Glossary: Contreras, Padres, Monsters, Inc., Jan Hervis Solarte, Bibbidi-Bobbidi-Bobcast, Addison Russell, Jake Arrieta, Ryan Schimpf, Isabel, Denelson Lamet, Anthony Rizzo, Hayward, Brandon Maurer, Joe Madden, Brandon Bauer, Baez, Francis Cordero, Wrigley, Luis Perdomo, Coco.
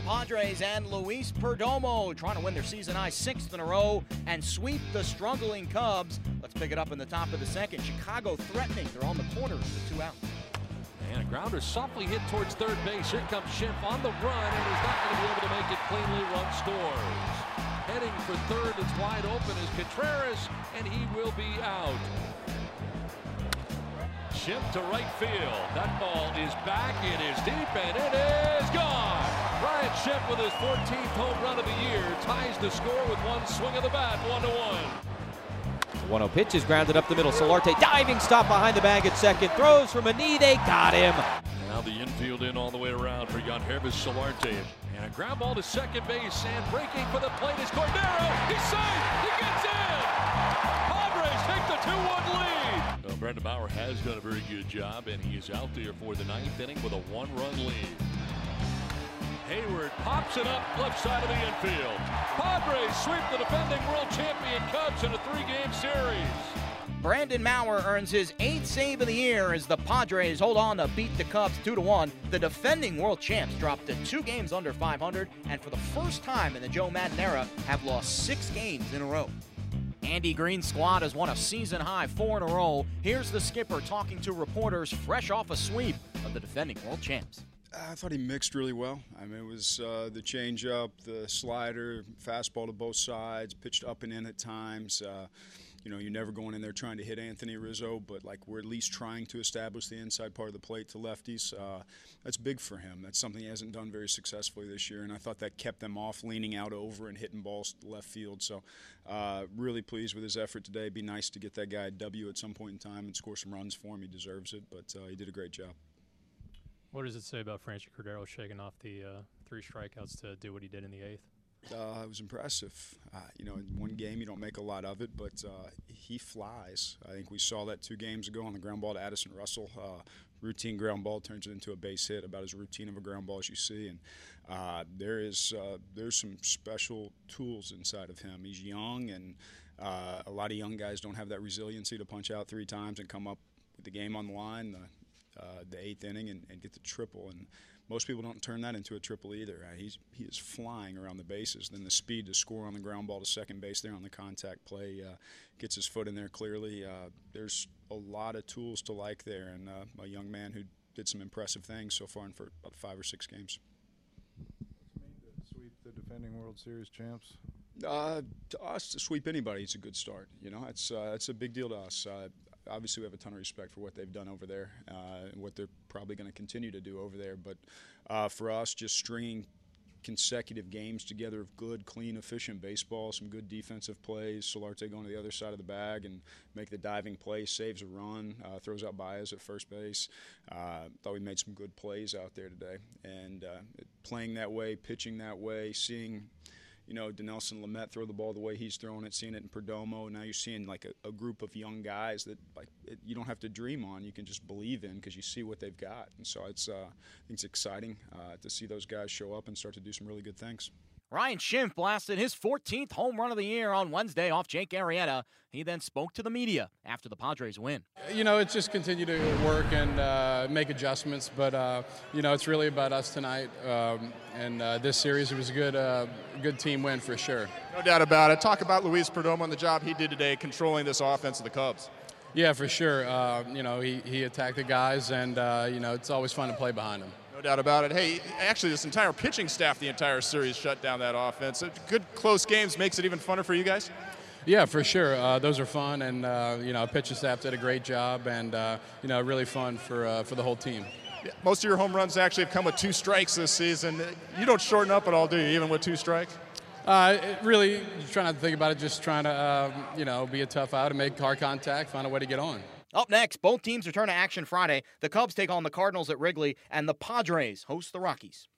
the Padres and Luis Perdomo trying to win their season-high sixth in a row and sweep the struggling Cubs. Let's pick it up in the top of the second. Chicago threatening. They're on the corners with 2 out. And a grounder softly hit towards third base. Here comes Schimpf on the run, and he's not going to be able to make it cleanly. Run scores. Heading for third, it's wide open is Contreras, and he will be out. Schimpf to right field. That ball is back. It is deep, and it is gone. Ryan Schimpf with his 14th home run of the year ties the score with one swing of the bat, 1-1. 1-0 pitch is grounded up the middle. Solarte diving stop behind the bag at second. Throws from a knee. They got him. Now the infield in all the way around for Jan Hervis Solarte. And a ground ball to second base. And breaking for the plate is Cordero. He's safe. He gets in. Padres take the 2-1 lead. Well, Brandon Bauer has done a very good job, and he is out there for the ninth inning with a one-run lead. Hayward pops it up left side of the infield. Padres sweep the defending world champion Cubs in a 3-game series. Brandon Maurer earns his 8th save of the year as the Padres hold on to beat the Cubs 2-1. The defending world champs dropped to 2 games under 500, and for the first time in the Joe Madden era have lost 6 games in a row. Andy Green's squad has won a season-high 4 in a row. Here's the skipper talking to reporters fresh off a sweep of the defending world champs. I thought he mixed really well. I mean, it was the changeup, the slider, fastball to both sides, pitched up and in at times. You know, you're never going in there trying to hit Anthony Rizzo, but like we're at least trying to establish the inside part of the plate to lefties. That's big for him. That's something he hasn't done very successfully this year, and I thought that kept them off leaning out over and hitting balls to left field. So really pleased with his effort today. It'd be nice to get that guy a W at some point in time and score some runs for him. He deserves it, but he did a great job. What does it say about Francis Cordero shaking off the 3 strikeouts to do what he did in the 8th? It was impressive. You know, in one game you don't make a lot of it, but he flies. I think we saw that 2 games ago on the ground ball to Addison Russell. Routine ground ball turns it into a base hit, about as routine of a ground ball as you see. And there's some special tools inside of him. He's young, and a lot of young guys don't have that resiliency to punch out 3 times and come up with the game on the line. The 8th inning and get the triple, and most people don't turn that into a triple either. He is flying around the bases. Then the speed to score on the ground ball to second base there on the contact play, gets his foot in there clearly. There's a lot of tools to like there, and a young man who did some impressive things so far in for about 5 or 6 games. What's made the sweep the defending World Series champs? To us, to sweep anybody, it's a good start. You know, it's a big deal to us. Obviously, we have a ton of respect for what they've done over there and what they're probably going to continue to do over there. But for us, just stringing consecutive games together of good, clean, efficient baseball, some good defensive plays, Solarte going to the other side of the bag and make the diving play, saves a run, throws out Baez at first base. Thought we made some good plays out there today. And playing that way, pitching that way, seeing – you know, Denelson Lamet throw the ball the way he's throwing it, seeing it in Perdomo. Now you're seeing like a group of young guys that like you don't have to dream on. You can just believe in because you see what they've got. And so it's exciting to see those guys show up and start to do some really good things. Ryan Schimpf blasted his 14th home run of the year on Wednesday off Jake Arrieta. He then spoke to the media after the Padres win. You know, it's just continue to work and make adjustments, but, you know, it's really about us tonight. This series, it was a good team win for sure. No doubt about it. Talk about Luis Perdomo and the job he did today controlling this offense of the Cubs. Yeah, for sure. You know, he attacked the guys, and, you know, it's always fun to play behind him. No doubt about it. Hey, actually, this entire pitching staff, the entire series, shut down that offense. Good close games makes it even funner for you guys? Yeah, for sure. Those are fun, and, you know, pitching staff did a great job, and, you know, really fun for the whole team. Yeah, most of your home runs actually have come with 2 strikes this season. You don't shorten up at all, do you, even with 2 strikes? Really, trying not to think about it, just trying to, you know, be a tough out and make hard contact, find a way to get on. Up next, both teams return to action Friday. The Cubs take on the Cardinals at Wrigley, and the Padres host the Rockies.